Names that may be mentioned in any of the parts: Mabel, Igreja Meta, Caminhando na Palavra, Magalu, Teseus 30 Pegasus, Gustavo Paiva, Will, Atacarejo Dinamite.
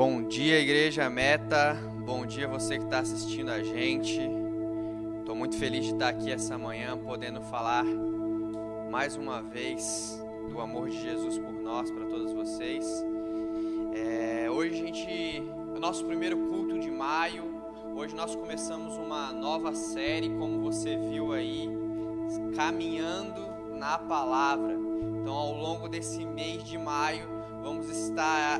Bom dia, Igreja Meta. Bom dia você que está assistindo a gente. Estou muito feliz de estar aqui essa manhã, podendo falar mais uma vez do amor de Jesus por nós, para todos vocês. Hoje é o nosso primeiro culto de maio. Hoje nós começamos uma nova série, como você viu aí, Caminhando na Palavra. Então, ao longo desse mês de maio, vamos estar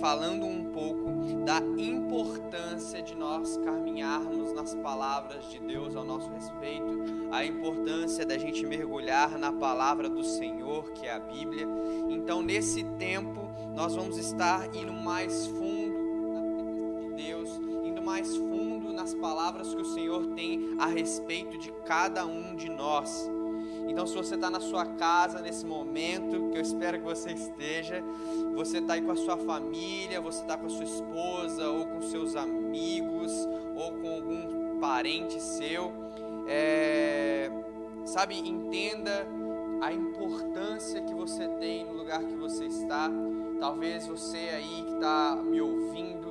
falando um pouco da importância de nós caminharmos nas palavras de Deus ao nosso respeito, a importância da gente mergulhar na palavra do Senhor, que é a Bíblia. Então, nesse tempo, nós vamos estar indo mais fundo na presença de Deus, indo mais fundo nas palavras que o Senhor tem a respeito de cada um de nós. Então, se você está na sua casa nesse momento, que eu espero que você esteja, você está aí com a sua família, você está com a sua esposa, ou com seus amigos, ou com algum parente seu, sabe, entenda a importância que você tem no lugar que você está. Talvez você aí que está me ouvindo,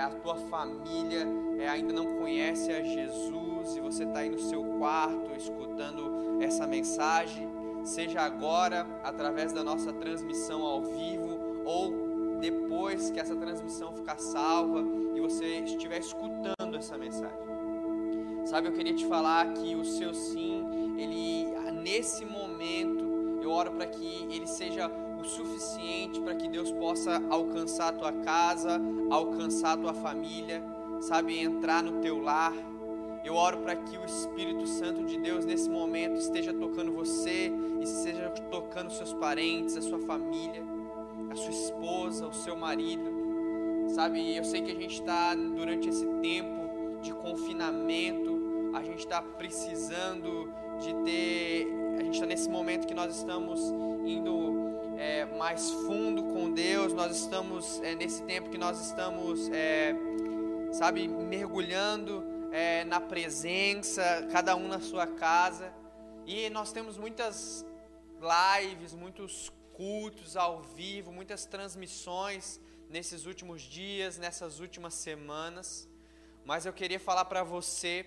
a tua família ainda não conhece a Jesus, e você está aí no seu quarto escutando essa mensagem, seja agora através da nossa transmissão ao vivo ou depois que essa transmissão ficar salva e você estiver escutando essa mensagem. Sabe, eu queria te falar que o seu sim, ele nesse momento, eu oro para que ele seja o suficiente para que Deus possa alcançar a tua casa, alcançar a tua família, sabe, entrar no teu lar. Eu oro para que o Espírito Santo de Deus nesse momento esteja tocando você, e esteja tocando seus parentes, a sua família, a sua esposa, o seu marido, sabe. Eu sei que a gente está durante esse tempo de confinamento, a gente está precisando de ter, a gente está nesse momento que nós estamos indo mais fundo com Deus, nós estamos nesse tempo que nós estamos sabe, mergulhando na presença, cada um na sua casa, e nós temos muitas lives, muitos cultos ao vivo, muitas transmissões nesses últimos dias, nessas últimas semanas, mas eu queria falar para você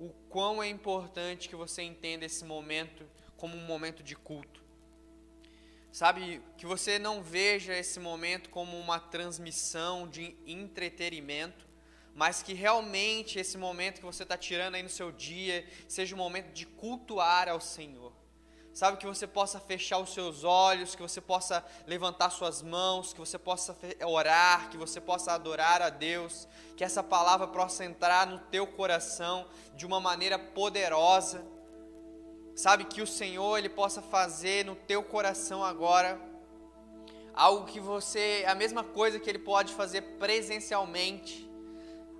o quão é importante que você entenda esse momento como um momento de culto. Sabe, que você não veja esse momento como uma transmissão de entretenimento, mas que realmente esse momento que você está tirando aí no seu dia seja um momento de cultuar ao Senhor. Sabe, que você possa fechar os seus olhos, que você possa levantar suas mãos, que você possa orar, que você possa adorar a Deus, que essa palavra possa entrar no teu coração de uma maneira poderosa. Sabe, que o Senhor ele possa fazer no teu coração agora algo que você, a mesma coisa que ele pode fazer presencialmente.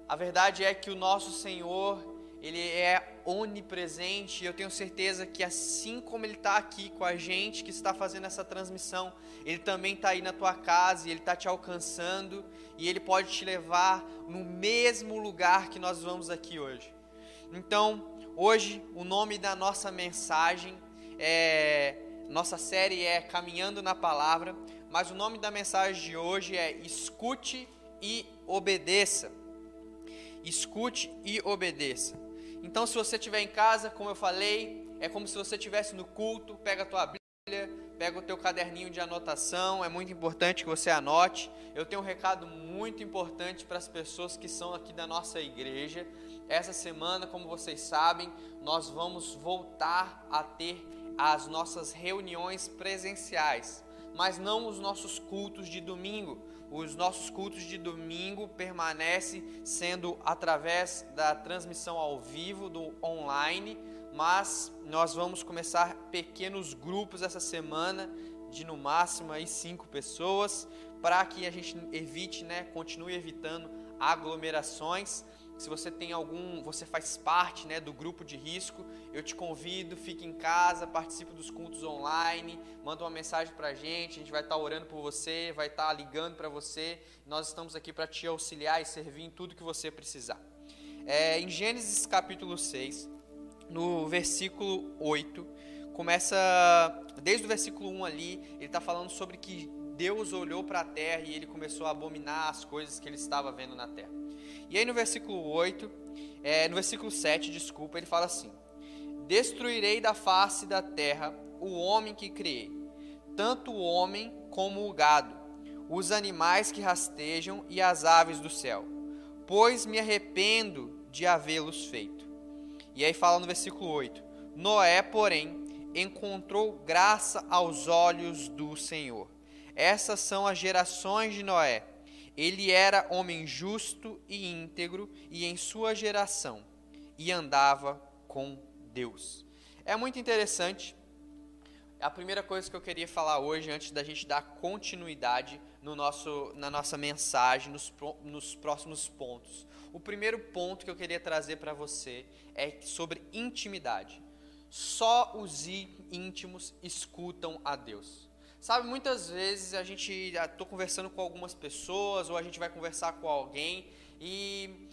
A verdade é que o nosso Senhor, ele é onipresente, e eu tenho certeza que assim como ele está aqui com a gente, que está fazendo essa transmissão, ele também está aí na tua casa, e ele está te alcançando, e ele pode te levar no mesmo lugar que nós vamos aqui hoje. Então, hoje, o nome da nossa mensagem, nossa série é Caminhando na Palavra, mas o nome da mensagem de hoje é Escute e Obedeça. Escute e obedeça. Então, se você estiver em casa, como eu falei, é como se você estivesse no culto, pega a tua Bíblia, pega o teu caderninho de anotação, é muito importante que você anote. Eu tenho um recado muito importante para as pessoas que são aqui da nossa igreja. Essa semana, como vocês sabem, nós vamos voltar a ter as nossas reuniões presenciais, mas não os nossos cultos de domingo. Os nossos cultos de domingo permanecem sendo através da transmissão ao vivo, do online, mas nós vamos começar pequenos grupos essa semana, de no máximo aí 5 pessoas, para que a gente evite, continue evitando aglomerações. Se você tem você faz parte, do grupo de risco, eu te convido, fique em casa, participe dos cultos online, manda uma mensagem pra gente, a gente vai estar orando por você, vai estar ligando para você, nós estamos aqui para te auxiliar e servir em tudo que você precisar. Em Gênesis capítulo 6, no versículo 8, começa, desde o versículo 1 ali, ele está falando sobre que Deus olhou para a terra e ele começou a abominar as coisas que ele estava vendo na terra. E aí no versículo 7, ele fala assim: destruirei da face da terra o homem que criei, tanto o homem como o gado, os animais que rastejam e as aves do céu, pois me arrependo de havê-los feito. E aí fala no versículo 8: Noé, porém, encontrou graça aos olhos do Senhor. Essas são as gerações de Noé. Ele era homem justo e íntegro, e em sua geração, e andava com Deus. É muito interessante. A primeira coisa que eu queria falar hoje, antes da gente dar continuidade na nossa mensagem, nos próximos pontos. O primeiro ponto que eu queria trazer para você é sobre intimidade. Só os íntimos escutam a Deus. Sabe, muitas vezes estou conversando com algumas pessoas, ou a gente vai conversar com alguém, e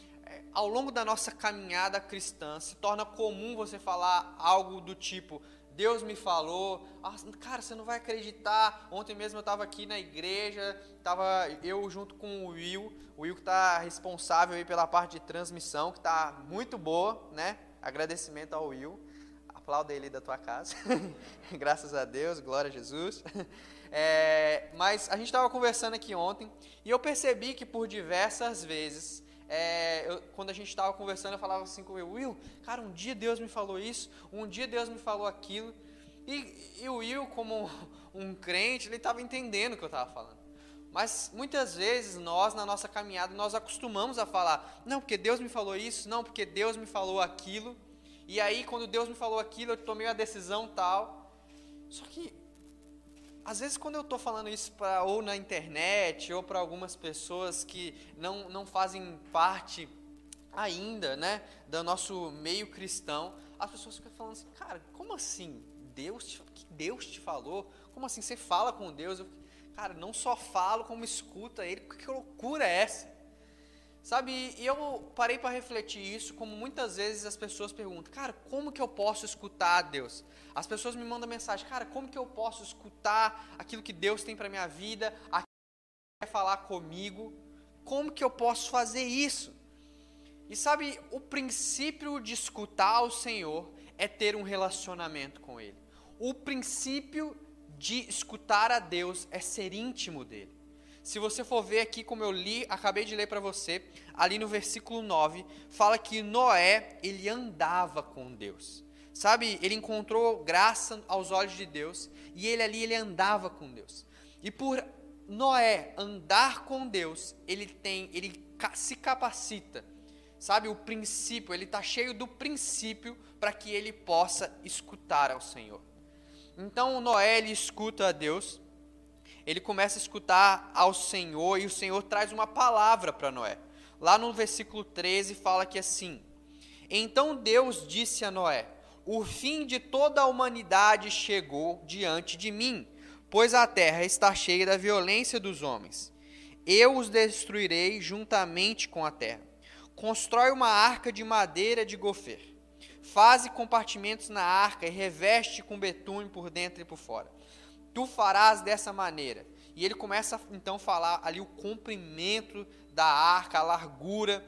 ao longo da nossa caminhada cristã, se torna comum você falar algo do tipo: Deus me falou, cara, você não vai acreditar, ontem mesmo eu estava aqui na igreja, estava eu junto com o Will que está responsável aí pela parte de transmissão, que está muito boa, né? Agradecimento ao Will. Aplauda ele da tua casa, graças a Deus, glória a Jesus. Mas a gente estava conversando aqui ontem e eu percebi que por diversas vezes, quando a gente estava conversando, eu falava assim com o Will: cara, um dia Deus me falou isso, um dia Deus me falou aquilo. E o Will, como um crente, ele estava entendendo o que eu estava falando. Mas muitas vezes nós, na nossa caminhada, nós acostumamos a falar: não, porque Deus me falou isso, não, porque Deus me falou aquilo. E aí, quando Deus me falou aquilo, eu tomei a decisão tal. Só que, às vezes, quando eu estou falando isso ou na internet, ou para algumas pessoas que não fazem parte ainda, né, do nosso meio cristão, as pessoas ficam falando assim: cara, como assim? Deus te falou? Como assim? Você fala com Deus? Cara, não só falo, como escuta Ele. Que loucura é essa? Sabe, e eu parei para refletir isso, como muitas vezes as pessoas perguntam: cara, como que eu posso escutar a Deus? As pessoas me mandam mensagem: cara, como que eu posso escutar aquilo que Deus tem para minha vida, aquilo que Ele quer falar comigo? Como que eu posso fazer isso? E sabe, o princípio de escutar o Senhor é ter um relacionamento com Ele. O princípio de escutar a Deus é ser íntimo dEle. Se você for ver aqui, como eu acabei de ler para você, ali no versículo 9, fala que Noé, ele andava com Deus. Sabe, ele encontrou graça aos olhos de Deus, e ele andava com Deus. E por Noé andar com Deus, ele se capacita. Sabe, o princípio, ele está cheio do princípio para que ele possa escutar ao Senhor. Então Noé, ele escuta a Deus. Ele começa a escutar ao Senhor, e o Senhor traz uma palavra para Noé. Lá no versículo 13 fala que assim: então Deus disse a Noé: o fim de toda a humanidade chegou diante de mim, pois a terra está cheia da violência dos homens. Eu os destruirei juntamente com a terra. Constrói uma arca de madeira de gôfer. Faze compartimentos na arca e reveste com betume por dentro e por fora. Tu farás dessa maneira. E ele começa então a falar ali o comprimento da arca, a largura.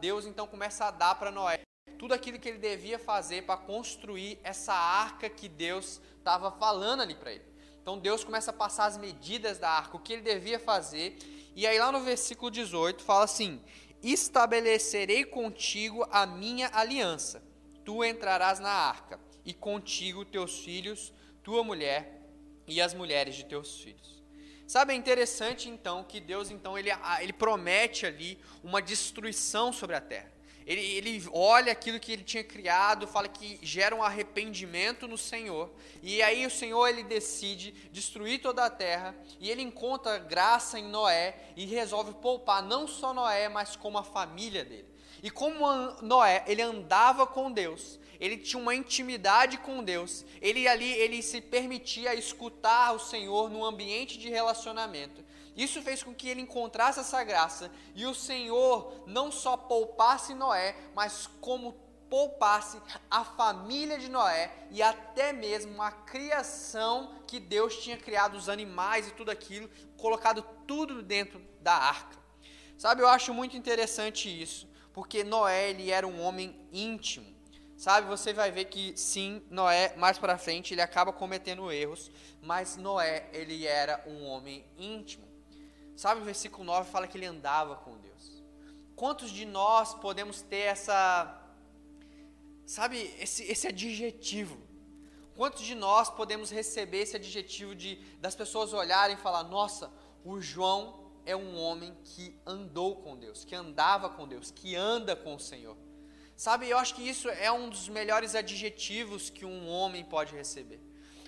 Deus então começa a dar para Noé tudo aquilo que ele devia fazer para construir essa arca que Deus estava falando ali para ele. Então Deus começa a passar as medidas da arca, o que ele devia fazer. E aí lá no versículo 18 fala assim: estabelecerei contigo a minha aliança. Tu entrarás na arca, e contigo teus filhos, tua mulher e as mulheres de teus filhos. Sabe, é interessante então que Deus, então, ele promete ali uma destruição sobre a terra. Ele olha aquilo que ele tinha criado, fala que gera um arrependimento no Senhor, e aí o Senhor, ele decide destruir toda a terra, e ele encontra graça em Noé e resolve poupar não só Noé, mas como a família dele. E como Noé, ele andava com Deus, ele tinha uma intimidade com Deus, ele se permitia escutar o Senhor num ambiente de relacionamento. Isso fez com que ele encontrasse essa graça, e o Senhor não só poupasse Noé, mas como poupasse a família de Noé e até mesmo a criação que Deus tinha criado, os animais e tudo aquilo, colocado tudo dentro da arca. Sabe, eu acho muito interessante isso, porque Noé, ele era um homem íntimo. Sabe, você vai ver que sim, Noé, mais para frente, ele acaba cometendo erros, mas Noé, ele era um homem íntimo. Sabe, o versículo 9 fala que ele andava com Deus. Quantos de nós podemos ter essa... Sabe, esse adjetivo? Quantos de nós podemos receber esse adjetivo das pessoas olharem e falar: nossa, o João é um homem que andou com Deus, que andava com Deus, que anda com o Senhor. Sabe, eu acho que isso é um dos melhores adjetivos que um homem pode receber.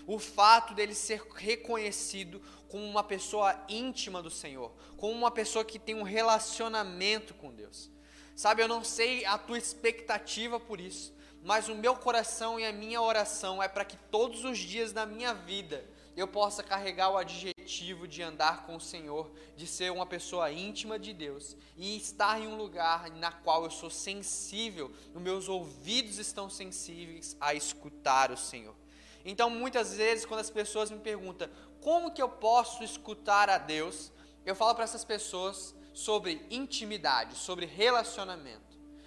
O fato dele ser reconhecido como uma pessoa íntima do Senhor, como uma pessoa que tem um relacionamento com Deus. Sabe, eu não sei a tua expectativa por isso, mas o meu coração e a minha oração é para que todos os dias da minha vida eu possa carregar o adjetivo de andar com o Senhor, de ser uma pessoa íntima de Deus e estar em um lugar na qual eu sou sensível, os meus ouvidos estão sensíveis a escutar o Senhor. Então, muitas vezes, quando as pessoas me perguntam como que eu posso escutar a Deus, eu falo para essas pessoas sobre intimidade, sobre relacionamento.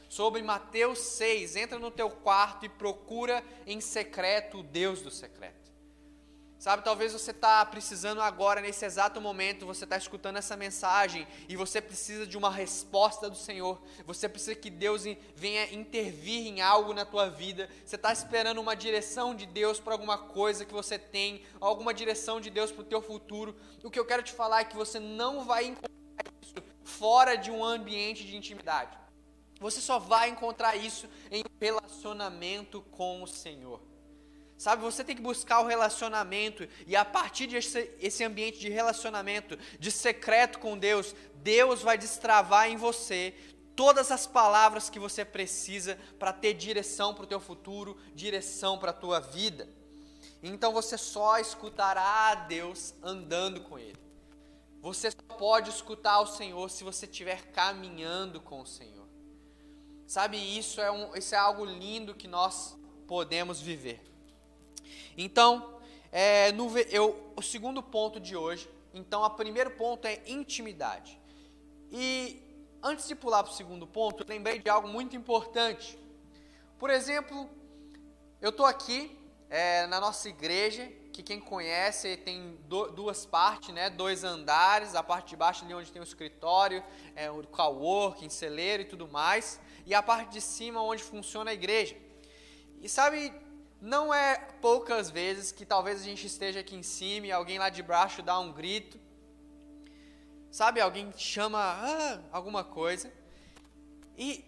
Sobre Mateus 6, entra no teu quarto e procura em secreto o Deus do secreto. Sabe, talvez você está precisando agora, nesse exato momento, você está escutando essa mensagem e você precisa de uma resposta do Senhor, você precisa que Deus venha intervir em algo na tua vida, você está esperando uma direção de Deus para alguma coisa que você tem, alguma direção de Deus para o teu futuro. O que eu quero te falar é que você não vai encontrar isso fora de um ambiente de intimidade. Você só vai encontrar isso em relacionamento com o Senhor. Sabe, você tem que buscar o relacionamento, e a partir desse ambiente de relacionamento, de secreto com Deus, Deus vai destravar em você todas as palavras que você precisa para ter direção para o teu futuro, direção para a tua vida. Então você só escutará a Deus andando com Ele. Você só pode escutar o Senhor se você estiver caminhando com o Senhor. Sabe, isso é algo lindo que nós podemos viver. Então, o segundo ponto de hoje, então o primeiro ponto é intimidade. E antes de pular para o segundo ponto, eu lembrei de algo muito importante. Por exemplo, eu estou aqui na nossa igreja, que quem conhece tem duas partes, né? 2 andares, a parte de baixo ali onde tem o escritório, o coworking, celeiro e tudo mais, e a parte de cima onde funciona a igreja. E sabe, não é poucas vezes que talvez a gente esteja aqui em cima e alguém lá de baixo dá um grito. Sabe, alguém chama alguma coisa. E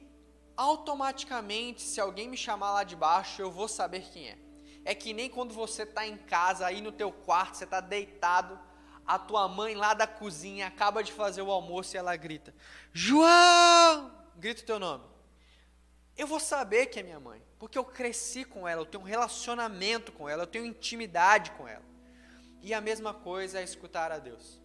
automaticamente, se alguém me chamar lá de baixo, eu vou saber quem é. É que nem quando você está em casa, aí no teu quarto, você está deitado, a tua mãe lá da cozinha acaba de fazer o almoço e ela grita: João! Grita o teu nome. Eu vou saber que é minha mãe, porque eu cresci com ela, eu tenho um relacionamento com ela, eu tenho intimidade com ela. E a mesma coisa é escutar a Deus.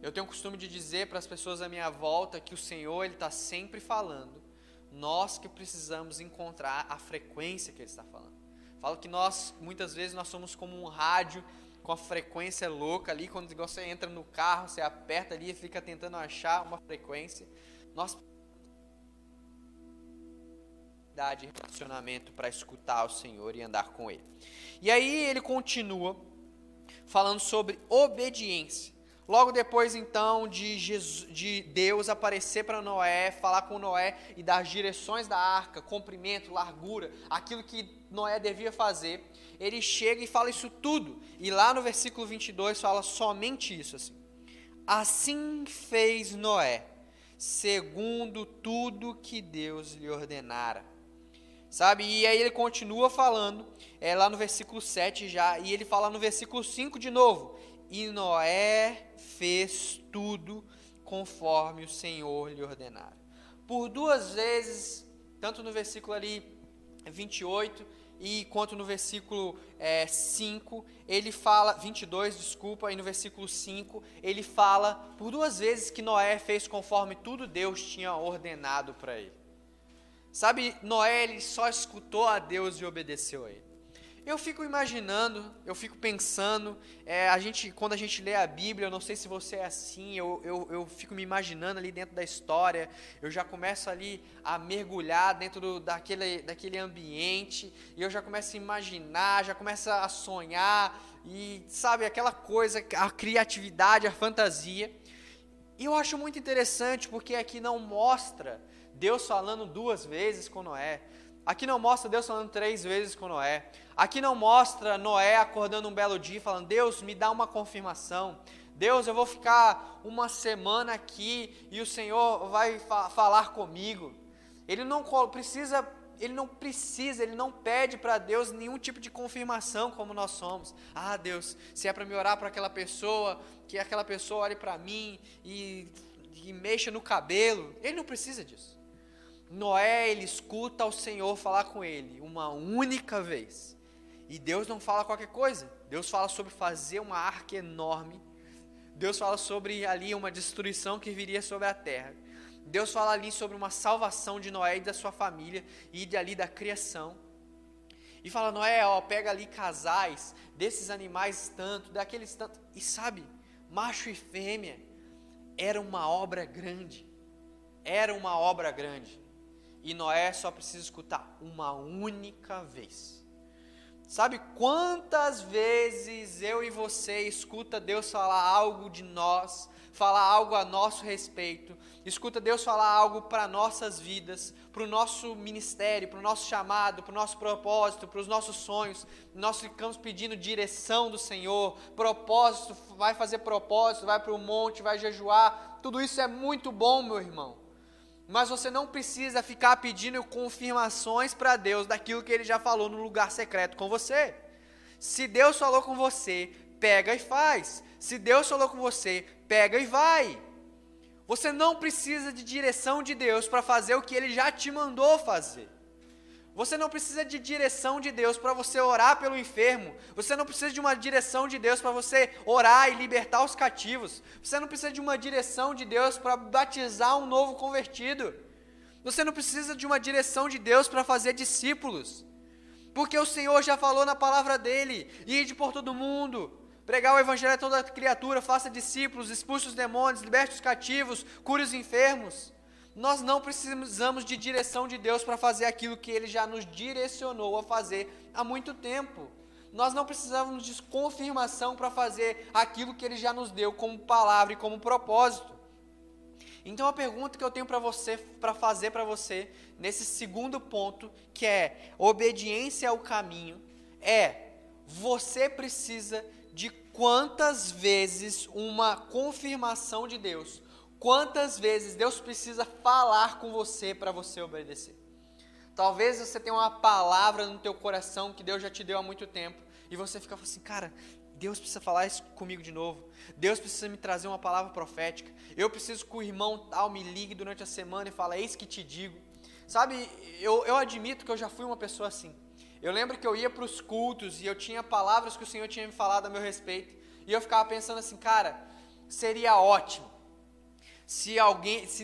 Eu tenho o costume de dizer para as pessoas à minha volta que o Senhor, Ele está sempre falando, nós que precisamos encontrar a frequência que Ele está falando. Falo que nós, muitas vezes, nós somos como um rádio com a frequência louca ali, quando você entra no carro, você aperta ali e fica tentando achar uma frequência. Nós de relacionamento para escutar o Senhor e andar com Ele. E aí ele continua falando sobre obediência. Logo depois então de Deus aparecer para Noé, falar com Noé e dar as direções da arca, comprimento, largura, aquilo que Noé devia fazer, ele chega e fala isso tudo. E lá no versículo 22 fala somente isso assim: assim fez Noé, segundo tudo que Deus lhe ordenara. Sabe, e aí ele continua falando, lá no versículo 7 já, e ele fala no versículo 5 de novo: e Noé fez tudo conforme o Senhor lhe ordenara. Por duas vezes, tanto no versículo ali 28, e quanto no versículo 5, ele fala, 22, desculpa, e no versículo 5, ele fala por duas vezes que Noé fez conforme tudo Deus tinha ordenado para ele. Sabe, Noé, ele só escutou a Deus e obedeceu a ele. Eu fico imaginando, eu fico pensando, quando a gente lê a Bíblia, eu não sei se você é assim, eu fico me imaginando ali dentro da história, eu já começo ali a mergulhar dentro daquele ambiente, e eu já começo a imaginar, já começo a sonhar, e sabe, aquela coisa, a criatividade, a fantasia. E eu acho muito interessante, porque aqui não mostra Deus falando 2 vezes com Noé. Aqui não mostra Deus falando 3 vezes com Noé. Aqui não mostra Noé acordando um belo dia e falando, Deus, me dá uma confirmação. Deus, eu vou ficar uma semana aqui e o Senhor vai falar comigo. Ele não pede para Deus nenhum tipo de confirmação como nós somos. Ah, Deus, se é para me orar para aquela pessoa, que aquela pessoa olhe para mim e mexa no cabelo. Ele não precisa disso. Noé, ele escuta o Senhor falar com ele uma única vez. E Deus não fala qualquer coisa. Deus fala sobre fazer uma arca enorme. Deus fala sobre ali uma destruição que viria sobre a terra. Deus fala ali sobre uma salvação de Noé e da sua família e ali da criação. E fala, Noé, ó, pega ali casais desses animais tanto, daqueles tanto. E sabe, macho e fêmea, era uma obra grande. Era uma obra grande. E Noé só precisa escutar uma única vez. Sabe quantas vezes eu e você escuta Deus falar algo de nós, falar algo a nosso respeito, escuta Deus falar algo para nossas vidas, para o nosso ministério, para o nosso chamado, para o nosso propósito, para os nossos sonhos. Nós ficamos pedindo direção do Senhor, propósito, vai fazer propósito, vai para o monte, vai jejuar. Tudo isso é muito bom, meu irmão. Mas você não precisa ficar pedindo confirmações para Deus daquilo que Ele já falou no lugar secreto com você. Se Deus falou com você, pega e faz. Se Deus falou com você, pega e vai. Você não precisa de direção de Deus para fazer o que Ele já te mandou fazer. Você não precisa de direção de Deus para você orar pelo enfermo. Você não precisa de uma direção de Deus para você orar e libertar os cativos. Você não precisa de uma direção de Deus para batizar um novo convertido. Você não precisa de uma direção de Deus para fazer discípulos. Porque o Senhor já falou na palavra dEle. Ide por todo mundo, pregar o evangelho a toda criatura, faça discípulos, expulse os demônios, liberte os cativos, cure os enfermos. Nós não precisamos de direção de Deus para fazer aquilo que Ele já nos direcionou a fazer há muito tempo. Nós não precisamos de confirmação para fazer aquilo que Ele já nos deu como palavra e como propósito. Então a pergunta que eu tenho para você, para fazer para você, nesse segundo ponto, que é obediência ao caminho, é: você precisa de quantas vezes uma confirmação de Deus? Quantas vezes Deus precisa falar com você para você obedecer? Talvez você tenha uma palavra no teu coração que Deus já te deu há muito tempo. E você fica assim, cara, Deus precisa falar isso comigo de novo. Deus precisa me trazer uma palavra profética. Eu preciso que o irmão tal me ligue durante a semana e fale, eis que te digo. Sabe, eu admito que eu já fui uma pessoa assim. Eu lembro que eu ia para os cultos e eu tinha palavras que o Senhor tinha me falado a meu respeito. E eu ficava pensando assim, cara, seria ótimo se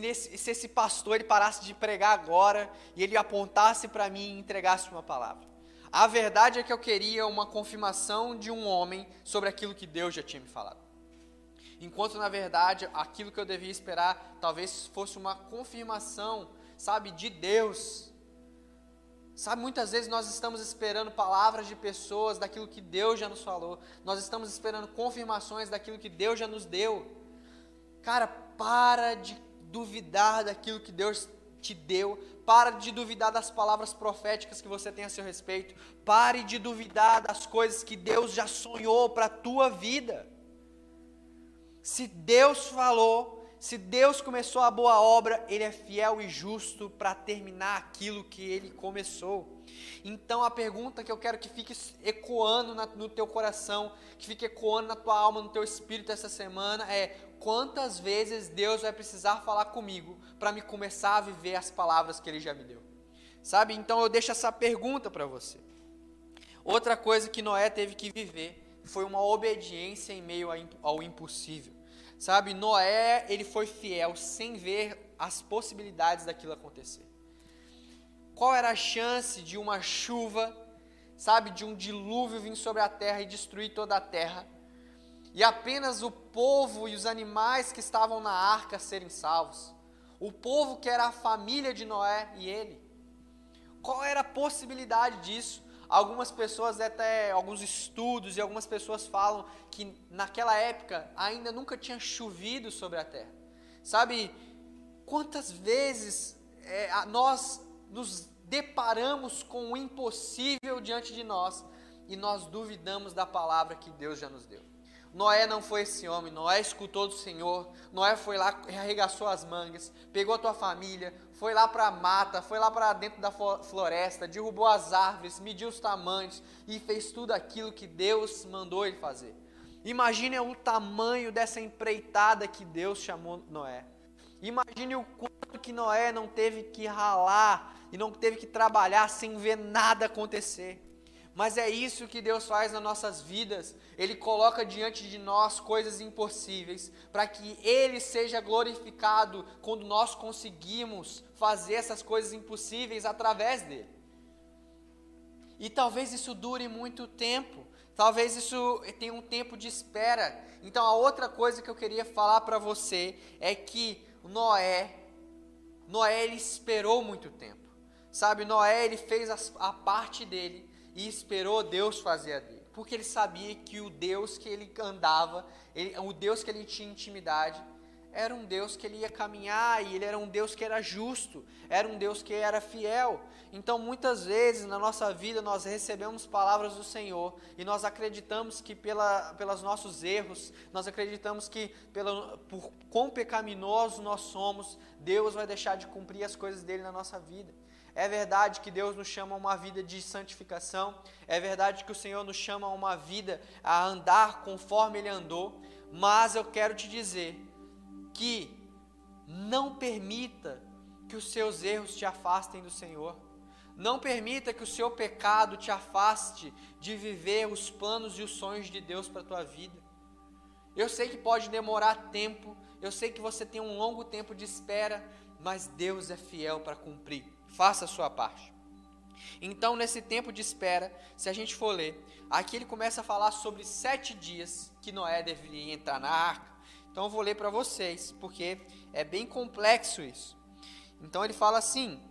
esse pastor ele parasse de pregar agora e ele apontasse para mim e entregasse uma palavra. A verdade é que eu queria uma confirmação de um homem sobre aquilo que Deus já tinha me falado. Enquanto, na verdade, aquilo que eu devia esperar talvez fosse uma confirmação, sabe, de Deus. Sabe, muitas vezes nós estamos esperando palavras de pessoas daquilo que Deus já nos falou. Nós estamos esperando confirmações daquilo que Deus já nos deu. Cara, para de duvidar daquilo que Deus te deu, para de duvidar das palavras proféticas que você tem a seu respeito, pare de duvidar das coisas que Deus já sonhou para a tua vida. Se Deus falou, se Deus começou a boa obra, Ele é fiel e justo para terminar aquilo que Ele começou. Então a pergunta que eu quero que fique ecoando no teu coração, que fique ecoando na tua alma, no teu espírito essa semana é: quantas vezes Deus vai precisar falar comigo para me começar a viver as palavras que Ele já me deu? Sabe, então eu deixo essa pergunta para você. Outra coisa que Noé teve que viver foi uma obediência em meio ao impossível. Sabe, Noé, ele foi fiel sem ver as possibilidades daquilo acontecer. Qual era a chance de uma chuva, sabe, de um dilúvio vir sobre a terra e destruir toda a terra? E apenas o povo e os animais que estavam na arca serem salvos. O povo que era a família de Noé e ele. Qual era a possibilidade disso? Algumas pessoas, até alguns estudos e algumas pessoas falam que naquela época ainda nunca tinha chovido sobre a terra. Sabe, quantas vezes nós nos deparamos com o impossível diante de nós e nós duvidamos da palavra que Deus já nos deu. Noé não foi esse homem, Noé escutou do Senhor, Noé foi lá, arregaçou as mangas, pegou a tua família, foi lá para a mata, foi lá para dentro da floresta, derrubou as árvores, mediu os tamanhos e fez tudo aquilo que Deus mandou ele fazer. Imagine o tamanho dessa empreitada que Deus chamou Noé. Imagine o quanto que Noé não teve que ralar e não teve que trabalhar sem ver nada acontecer. Mas é isso que Deus faz nas nossas vidas. Ele coloca diante de nós coisas impossíveis, para que Ele seja glorificado quando nós conseguimos fazer essas coisas impossíveis através dEle. E talvez isso dure muito tempo, talvez isso tenha um tempo de espera. Então a outra coisa que eu queria falar para você é que Noé ele esperou muito tempo. Sabe, Noé ele fez a parte dele, e esperou Deus fazer a dele, porque ele sabia que o Deus que ele andava, o Deus que ele tinha intimidade, era um Deus que ele ia caminhar, e ele era um Deus que era justo, era um Deus que era fiel. Então muitas vezes na nossa vida nós recebemos palavras do Senhor, e nós acreditamos que pelos nossos erros, nós acreditamos que por quão pecaminosos nós somos, Deus vai deixar de cumprir as coisas dele na nossa vida. É verdade que Deus nos chama a uma vida de santificação, é verdade que o Senhor nos chama a uma vida a andar conforme Ele andou, mas eu quero te dizer que não permita que os seus erros te afastem do Senhor, não permita que o seu pecado te afaste de viver os planos e os sonhos de Deus para a tua vida. Eu sei que pode demorar tempo, eu sei que você tem um longo tempo de espera, mas Deus é fiel para cumprir. Faça a sua parte. Então, nesse tempo de espera, se a gente for ler, aqui ele começa a falar sobre 7 dias que Noé deveria entrar na arca. Então, eu vou ler para vocês, porque é bem complexo isso. Então, ele fala assim: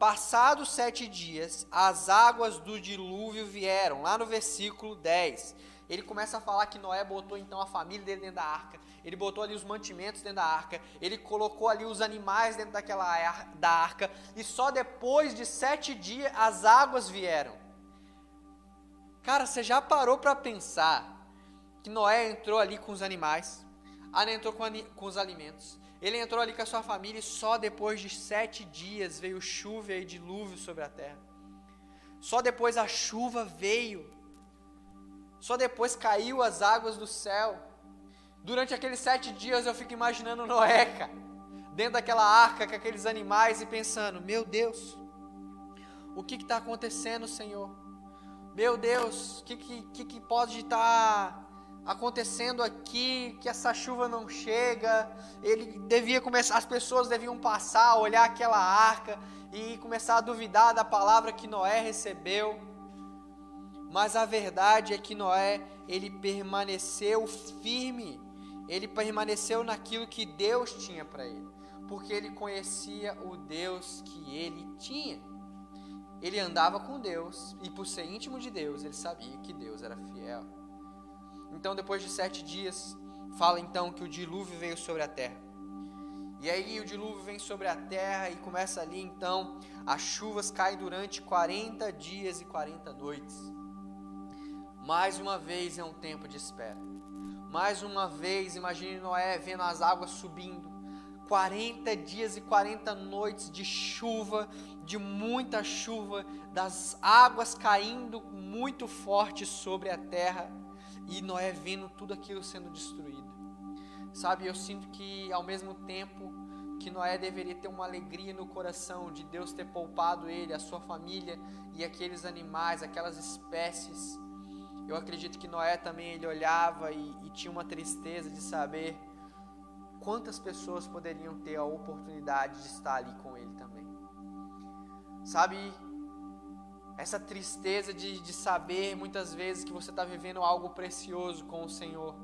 passados 7 dias, as águas do dilúvio vieram. Lá no versículo 10, ele começa a falar que Noé botou então a família dele dentro da arca, ele botou ali os mantimentos dentro da arca, ele colocou ali os animais dentro da arca, e só depois de 7 dias as águas vieram. Cara, você já parou para pensar que Noé entrou ali com os animais, ele entrou com os alimentos, ele entrou ali com a sua família, e só depois de 7 dias veio chuva e dilúvio sobre a terra. Só depois a chuva veio, só depois caiu as águas do céu. Durante aqueles 7 dias eu fico imaginando Noé, cara, dentro daquela arca com aqueles animais e pensando: meu Deus, o que está acontecendo, Senhor? Meu Deus, o que pode estar acontecendo aqui, que essa chuva não chega? Ele devia começar, as pessoas deviam passar, olhar aquela arca e começar a duvidar da palavra que Noé recebeu. Mas a verdade é que Noé, ele permaneceu firme, ele permaneceu naquilo que Deus tinha para ele, porque ele conhecia o Deus que ele tinha. Ele andava com Deus, e por ser íntimo de Deus, ele sabia que Deus era fiel. Então, depois de 7 dias, fala então que o dilúvio veio sobre a terra. E aí o dilúvio vem sobre a terra e começa ali então, as chuvas caem durante 40 dias e 40 noites. Mais uma vez é um tempo de espera. Mais uma vez, imagine Noé vendo as águas subindo. 40 dias e 40 noites de chuva, de muita chuva, das águas caindo muito forte sobre a terra. E Noé vendo tudo aquilo sendo destruído. Sabe, eu sinto que ao mesmo tempo que Noé deveria ter uma alegria no coração de Deus ter poupado ele, a sua família e aqueles animais, aquelas espécies, eu acredito que Noé também ele olhava e tinha uma tristeza de saber quantas pessoas poderiam ter a oportunidade de estar ali com ele também. Sabe, essa tristeza de saber muitas vezes que você está vivendo algo precioso com o Senhor,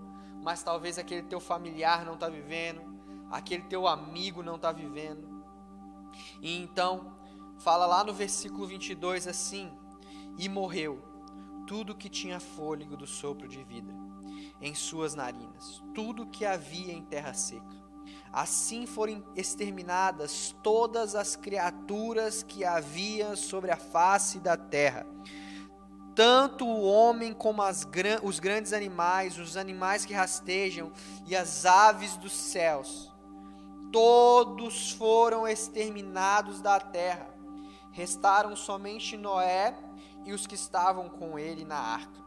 mas talvez aquele teu familiar não está vivendo, aquele teu amigo não está vivendo. E então, fala lá no versículo 22 assim: e morreu tudo que tinha fôlego do sopro de vida em suas narinas, tudo que havia em terra seca. Assim foram exterminadas todas as criaturas que havia sobre a face da terra, tanto o homem como os grandes animais, os animais que rastejam e as aves dos céus. Todos foram exterminados da terra. Restaram somente Noé e os que estavam com ele na arca.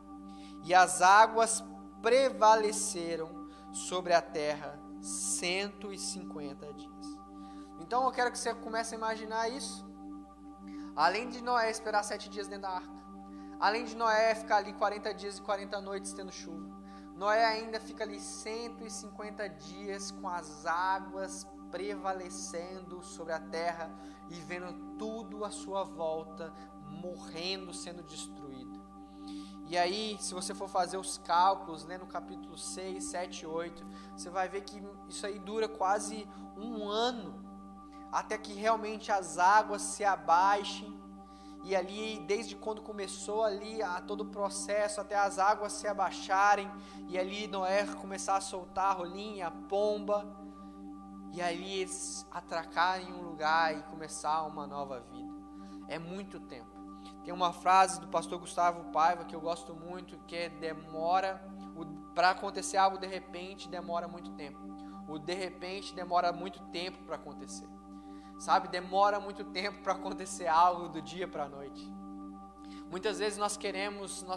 E as águas prevaleceram sobre a terra 150 dias. Então eu quero que você comece a imaginar isso. Além de Noé esperar 7 dias dentro da arca, além de Noé ficar ali 40 dias e 40 noites tendo chuva, Noé ainda fica ali 150 dias com as águas prevalecendo sobre a terra e vendo tudo à sua volta morrendo, sendo destruído. E aí, se você for fazer os cálculos, lendo o capítulo 6, 7, 8, você vai ver que isso aí dura quase 1 ano, até que realmente as águas se abaixem. E ali, desde quando começou ali todo o processo, até as águas se abaixarem, e ali Noé começar a soltar a rolinha, a pomba, e ali eles atracarem em um lugar e começar uma nova vida. É muito tempo. Tem uma frase do pastor Gustavo Paiva que eu gosto muito, que é: demora, para acontecer algo de repente, demora muito tempo. O de repente demora muito tempo para acontecer. Sabe, demora muito tempo para acontecer algo do dia para a noite. Muitas vezes nós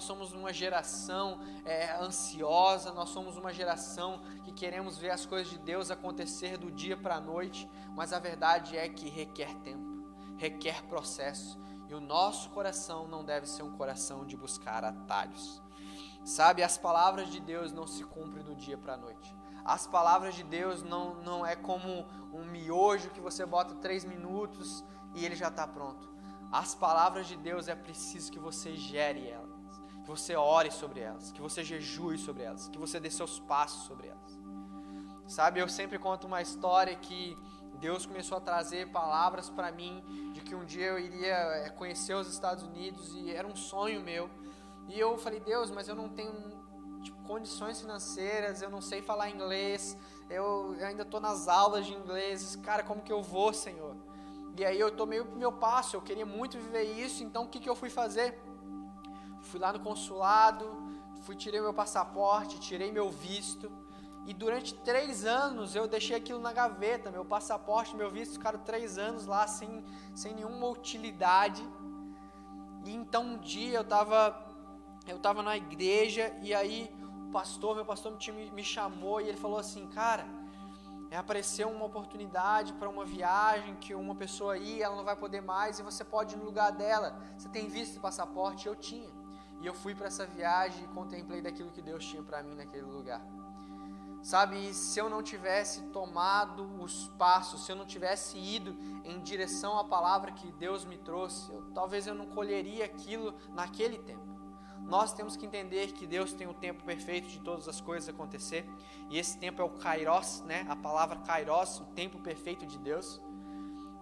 somos uma geração ansiosa, nós somos uma geração que queremos ver as coisas de Deus acontecer do dia para a noite, mas a verdade é que requer tempo, requer processo, e o nosso coração não deve ser um coração de buscar atalhos. Sabe, as palavras de Deus não se cumprem do dia para a noite. As palavras de Deus não é como um miojo que você bota 3 minutos e ele já está pronto. As palavras de Deus é preciso que você gere elas, que você ore sobre elas, que você jejue sobre elas, que você dê seus passos sobre elas. Sabe, eu sempre conto uma história que Deus começou a trazer palavras para mim de que um dia eu iria conhecer os Estados Unidos, e era um sonho meu. E eu falei: Deus, mas eu não tenho condições financeiras, eu não sei falar inglês, eu ainda estou nas aulas de inglês, cara, como que eu vou, Senhor? E aí eu tomei o meu passo, eu queria muito viver isso, então o que eu fui fazer? Fui lá no consulado, tirei meu passaporte, tirei meu visto, e durante 3 anos eu deixei aquilo na gaveta, meu passaporte, meu visto, ficaram 3 anos lá sem nenhuma utilidade. E então um dia eu estava na igreja, e aí meu pastor me chamou, e ele falou assim: cara, apareceu uma oportunidade para uma viagem que uma pessoa ia, ela não vai poder mais, e você pode ir no lugar dela, você tem visto esse passaporte? Eu tinha, e eu fui para essa viagem e contemplei daquilo que Deus tinha para mim naquele lugar. Sabe, e se eu não tivesse tomado os passos, se eu não tivesse ido em direção à palavra que Deus me trouxe, talvez eu não colheria aquilo naquele tempo. Nós temos que entender que Deus tem o tempo perfeito de todas as coisas acontecer, e esse tempo é o kairos, né? A palavra kairos, o tempo perfeito de Deus.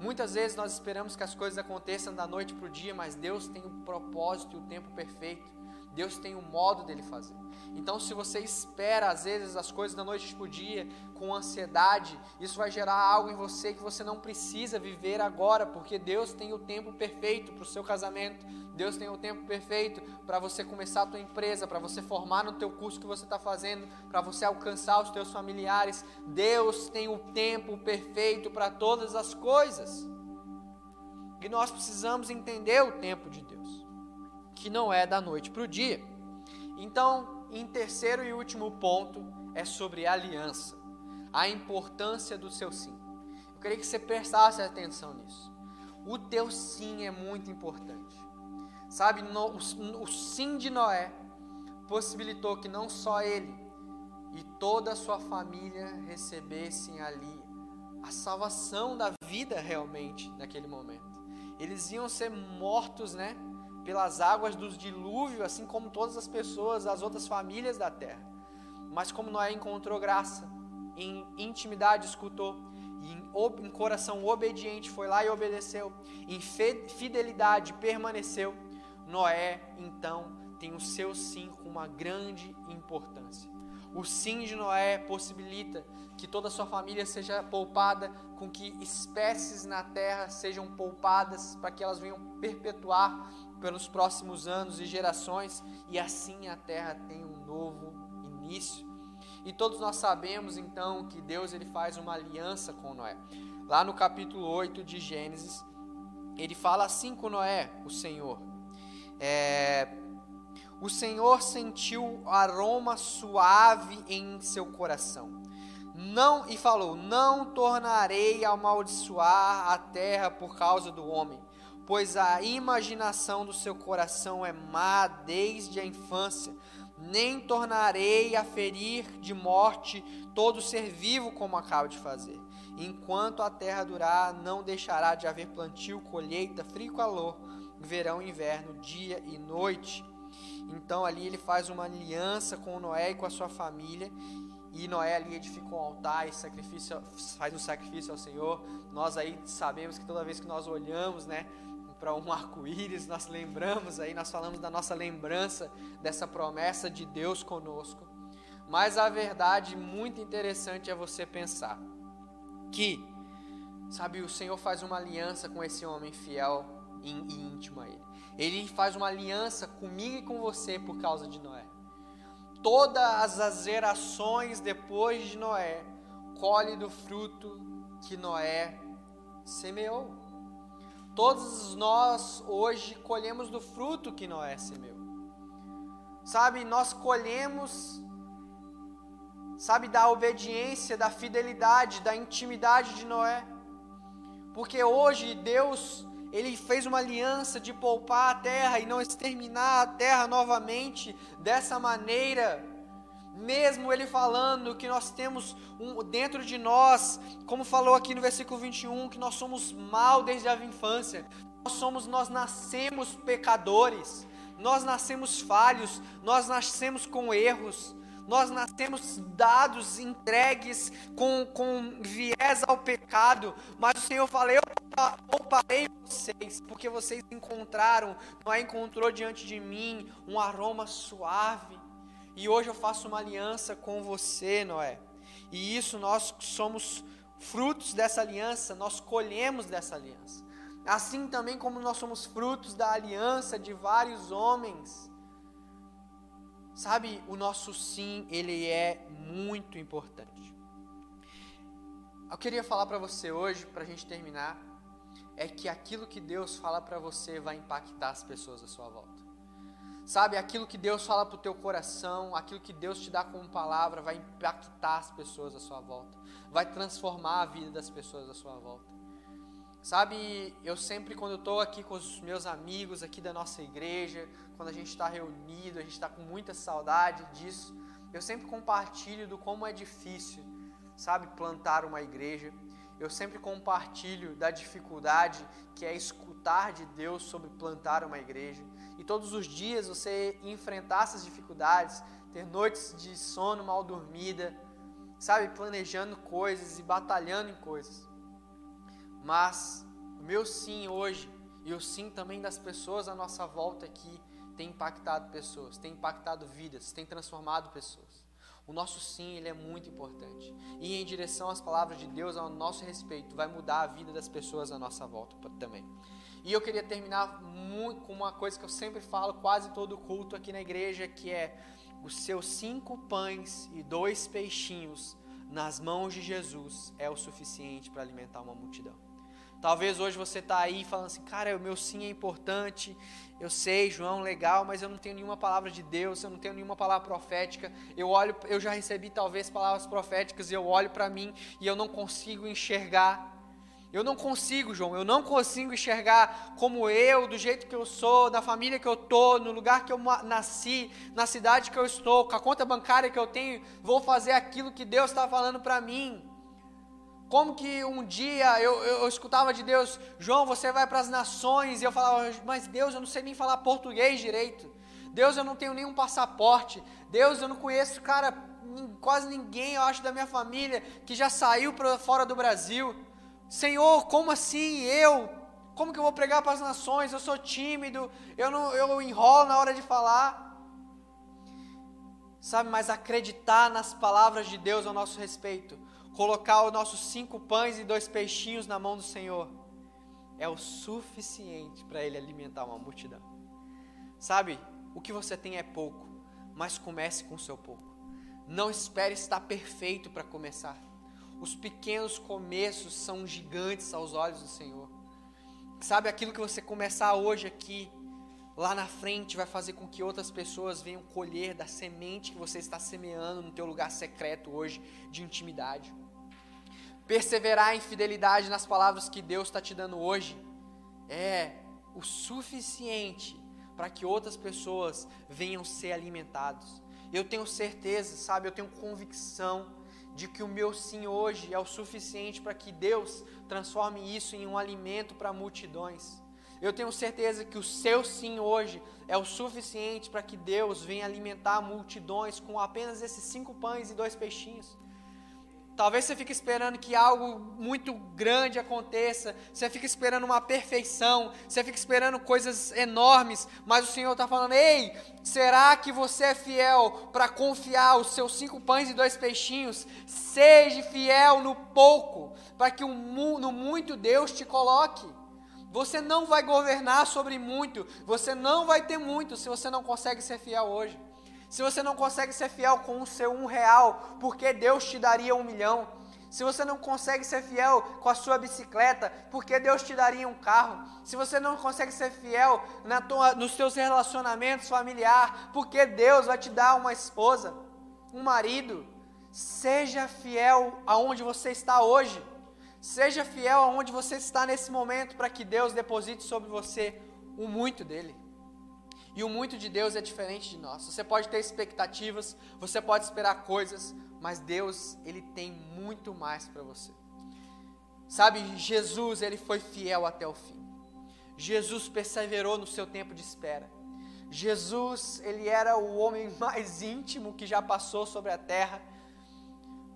Muitas vezes nós esperamos que as coisas aconteçam da noite para o dia, mas Deus tem o propósito e o tempo perfeito. Deus tem o modo dele fazer. Então, se você espera às vezes as coisas da noite para o dia com ansiedade, isso vai gerar algo em você que você não precisa viver agora, porque Deus tem o tempo perfeito para o seu casamento, Deus tem o tempo perfeito para você começar a tua empresa, para você formar no teu curso que você está fazendo, para você alcançar os teus familiares. Deus tem o tempo perfeito para todas as coisas. E nós precisamos entender o tempo de Deus, que não é da noite para o dia. Então, em terceiro e último ponto, é sobre aliança, a importância do seu sim. Eu queria que você prestasse atenção nisso. O teu sim é muito importante. Sabe, o sim de Noé possibilitou que não só ele e toda a sua família recebessem ali a salvação da vida realmente naquele momento. eles iam ser mortos, né, pelas águas do dilúvio, assim como todas as pessoas, as outras famílias da terra. Mas como Noé encontrou graça, em intimidade escutou, e em coração obediente foi lá e obedeceu, em fidelidade permaneceu, Noé então tem o seu sim com uma grande importância. O sim de Noé possibilita que toda a sua família seja poupada, com que espécies na terra sejam poupadas, para que elas venham perpetuar pelos próximos anos e gerações, e assim a terra tem um novo início. E todos nós sabemos então que Deus, ele faz uma aliança com Noé. Lá no capítulo 8 de Gênesis, ele fala assim com Noé, o Senhor. O Senhor sentiu o aroma suave em seu coração. E falou: não tornarei a amaldiçoar a terra por causa do homem, pois a imaginação do seu coração é má desde a infância. Nem tornarei a ferir de morte todo ser vivo, como acabo de fazer. Enquanto a terra durar, não deixará de haver plantio, colheita, frio e calor, verão e inverno, dia e noite. Então ali ele faz uma aliança com Noé e com a sua família, e Noé ali edifica um altar e faz um sacrifício ao Senhor. Nós aí sabemos que toda vez que nós olhamos, né, para um arco-íris, nós lembramos aí, nós falamos da nossa lembrança dessa promessa de Deus conosco. Mas a verdade muito interessante é você pensar que, sabe, o Senhor faz uma aliança com esse homem fiel e íntimo a ele. Ele faz uma aliança comigo e com você por causa de Noé. Todas as gerações depois de Noé colhe do fruto que Noé semeou. Todos nós hoje colhemos do fruto que Noé semeou. Sabe, nós colhemos, sabe, da obediência, da fidelidade, da intimidade de Noé. Porque hoje Deus, ele fez uma aliança de poupar a terra e não exterminar a terra novamente dessa maneira. Mesmo ele falando que nós temos dentro de nós, como falou aqui no versículo 21, que nós somos mal desde a infância. Nós nascemos pecadores, nós nascemos falhos, nós nascemos com erros, nós nascemos dados, entregues com viés ao pecado. Mas o Senhor fala: eu pouparei vocês, porque vocês encontraram, Noé encontrou diante de mim um aroma suave. E hoje eu faço uma aliança com você, Noé. E isso, nós somos frutos dessa aliança, nós colhemos dessa aliança. Assim também como nós somos frutos da aliança de vários homens. Sabe, o nosso sim, ele é muito importante. Eu queria falar para você hoje, para a gente terminar, é que aquilo que Deus fala para você vai impactar as pessoas à sua volta. Sabe, aquilo que Deus fala para o teu coração, aquilo que Deus te dá como palavra vai impactar as pessoas à sua volta. Vai transformar a vida das pessoas à sua volta. Sabe, eu sempre, quando eu estou aqui com os meus amigos aqui da nossa igreja, quando a gente está reunido, a gente está com muita saudade disso, eu sempre compartilho do como é difícil, sabe, plantar uma igreja. Eu sempre compartilho da dificuldade que é escutar de Deus sobre plantar uma igreja. E todos os dias você enfrentar essas dificuldades, ter noites de sono mal dormida, sabe, planejando coisas e batalhando em coisas. Mas o meu sim hoje e o sim também das pessoas à nossa volta aqui tem impactado pessoas, tem impactado vidas, tem transformado pessoas. O nosso sim, ele é muito importante. E em direção às palavras de Deus, ao nosso respeito, vai mudar a vida das pessoas à nossa volta também. E eu queria terminar muito com uma coisa que eu sempre falo, quase todo culto aqui na igreja, que é: os seus 5 pães e 2 peixinhos nas mãos de Jesus é o suficiente para alimentar uma multidão. Talvez hoje você está aí falando assim: cara, o meu sim é importante, eu sei, João, legal, mas eu não tenho nenhuma palavra de Deus, eu não tenho nenhuma palavra profética, eu já recebi talvez palavras proféticas e eu olho para mim e eu não consigo enxergar. Eu não consigo, João, eu não consigo enxergar como eu, do jeito que eu sou, da família que eu tô, no lugar que eu nasci, na cidade que eu estou, com a conta bancária que eu tenho, vou fazer aquilo que Deus está falando para mim. Como que um dia eu escutava de Deus, João, você vai para as nações, e eu falava, mas Deus, eu não sei nem falar português direito, Deus, eu não tenho nenhum passaporte, Deus, eu não conheço, cara, quase ninguém, eu acho, da minha família, que já saiu para fora do Brasil. Senhor, como assim eu? Como que eu vou pregar para as nações? Eu sou tímido, eu enrolo na hora de falar. Sabe, mas acreditar nas palavras de Deus ao nosso respeito, colocar os nossos 5 pães e 2 peixinhos na mão do Senhor, é o suficiente para Ele alimentar uma multidão. Sabe, o que você tem é pouco, mas comece com o seu pouco. Não espere estar perfeito para começar. Os pequenos começos são gigantes aos olhos do Senhor. Sabe, aquilo que você começar hoje aqui, lá na frente vai fazer com que outras pessoas venham colher da semente que você está semeando no teu lugar secreto hoje de intimidade. Perseverar em fidelidade nas palavras que Deus está te dando hoje é o suficiente para que outras pessoas venham ser alimentadas. Eu tenho certeza, sabe, eu tenho convicção de que o meu sim hoje é o suficiente para que Deus transforme isso em um alimento para multidões. Eu tenho certeza que o seu sim hoje é o suficiente para que Deus venha alimentar multidões com apenas esses 5 pães e 2 peixinhos. Talvez você fique esperando que algo muito grande aconteça, você fica esperando uma perfeição, você fica esperando coisas enormes, mas o Senhor está falando, ei, será que você é fiel para confiar os seus 5 pães e 2 peixinhos? Seja fiel no pouco, para que no muito Deus te coloque. Você não vai governar sobre muito, você não vai ter muito se você não consegue ser fiel hoje. Se você não consegue ser fiel com o seu R$1, porque Deus te daria 1 milhão. Se você não consegue ser fiel com a sua bicicleta, porque Deus te daria um carro. Se você não consegue ser fiel nos seus relacionamentos familiares, porque Deus vai te dar uma esposa, um marido. Seja fiel aonde você está hoje. Seja fiel aonde você está nesse momento para que Deus deposite sobre você o muito dEle. E o muito de Deus é diferente de nós. Você pode ter expectativas, você pode esperar coisas, mas Deus, Ele tem muito mais para você. Sabe, Jesus, Ele foi fiel até o fim. Jesus perseverou no seu tempo de espera. Jesus, Ele era o homem mais íntimo que já passou sobre a terra.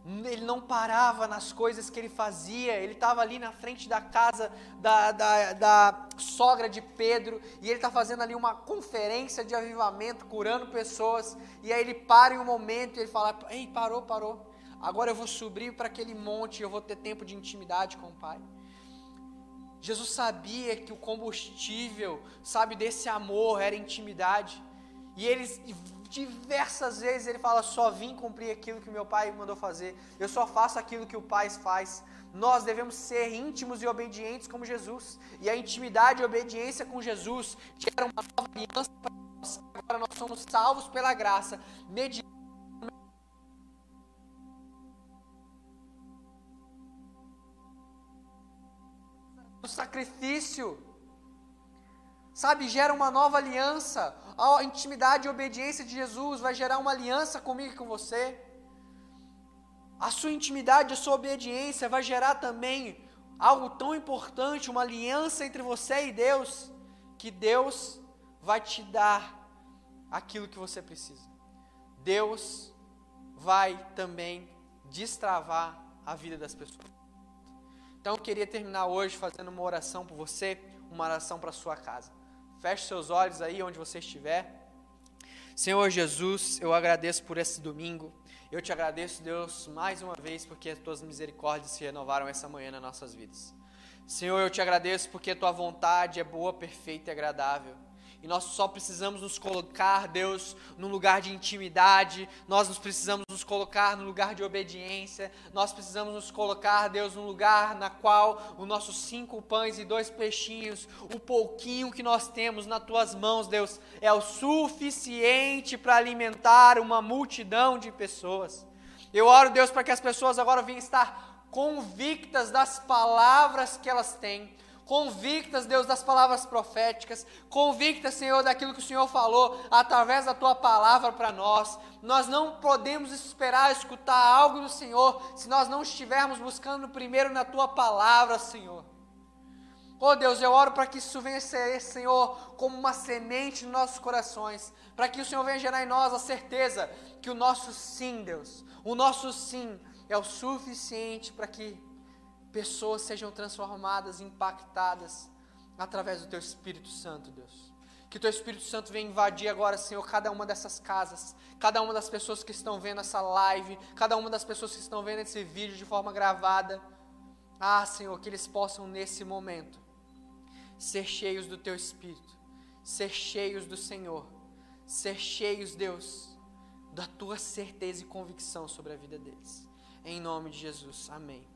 Ele não parava nas coisas que ele fazia, ele estava ali na frente da casa da sogra de Pedro, e ele está fazendo ali uma conferência de avivamento, curando pessoas, e aí ele para em um momento, e ele fala, ei, parou, agora eu vou subir para aquele monte, eu vou ter tempo de intimidade com o Pai. Jesus sabia que o combustível, sabe, desse amor era intimidade, e diversas vezes ele fala, só vim cumprir aquilo que meu Pai mandou fazer, eu só faço aquilo que o Pai faz. Nós devemos ser íntimos e obedientes como Jesus, e a intimidade e obediência com Jesus gera uma nova aliança para nós. Agora nós somos salvos pela graça, mediante o sacrifício. Sabe, gera uma nova aliança. A intimidade e obediência de Jesus vai gerar uma aliança comigo e com você. A sua intimidade, a sua obediência vai gerar também algo tão importante, uma aliança entre você e Deus, que Deus vai te dar aquilo que você precisa. Deus vai também destravar a vida das pessoas. Então eu queria terminar hoje fazendo uma oração por você, uma oração para a sua casa. Feche seus olhos aí onde você estiver. Senhor Jesus, eu agradeço por esse domingo. Eu te agradeço, Deus, mais uma vez, porque as tuas misericórdias se renovaram essa manhã nas nossas vidas. Senhor, eu te agradeço porque a tua vontade é boa, perfeita e agradável. E nós só precisamos nos colocar, Deus, num lugar de intimidade, nós nos precisamos nos colocar num lugar de obediência, nós precisamos nos colocar, Deus, num lugar na qual os nossos 5 pães e 2 peixinhos, o pouquinho que nós temos nas tuas mãos, Deus, é o suficiente para alimentar uma multidão de pessoas. Eu oro, Deus, para que as pessoas agora venham estar convictas das palavras que elas têm, Convictas, Deus, das palavras proféticas, convictas, Senhor, daquilo que o Senhor falou através da Tua palavra para nós. Nós não podemos esperar escutar algo do Senhor se nós não estivermos buscando primeiro na Tua palavra, Senhor. Oh Deus, eu oro para que isso venha ser, Senhor, como uma semente nos nossos corações, para que o Senhor venha gerar em nós a certeza que o nosso sim, Deus, o nosso sim é o suficiente para que pessoas sejam transformadas, impactadas através do Teu Espírito Santo, Deus. Que o Teu Espírito Santo venha invadir agora, Senhor, cada uma dessas casas, cada uma das pessoas que estão vendo essa live, cada uma das pessoas que estão vendo esse vídeo de forma gravada. Ah, Senhor, que eles possam nesse momento ser cheios do Teu Espírito, ser cheios do Senhor, ser cheios, Deus, da Tua certeza e convicção sobre a vida deles. Em nome de Jesus, amém.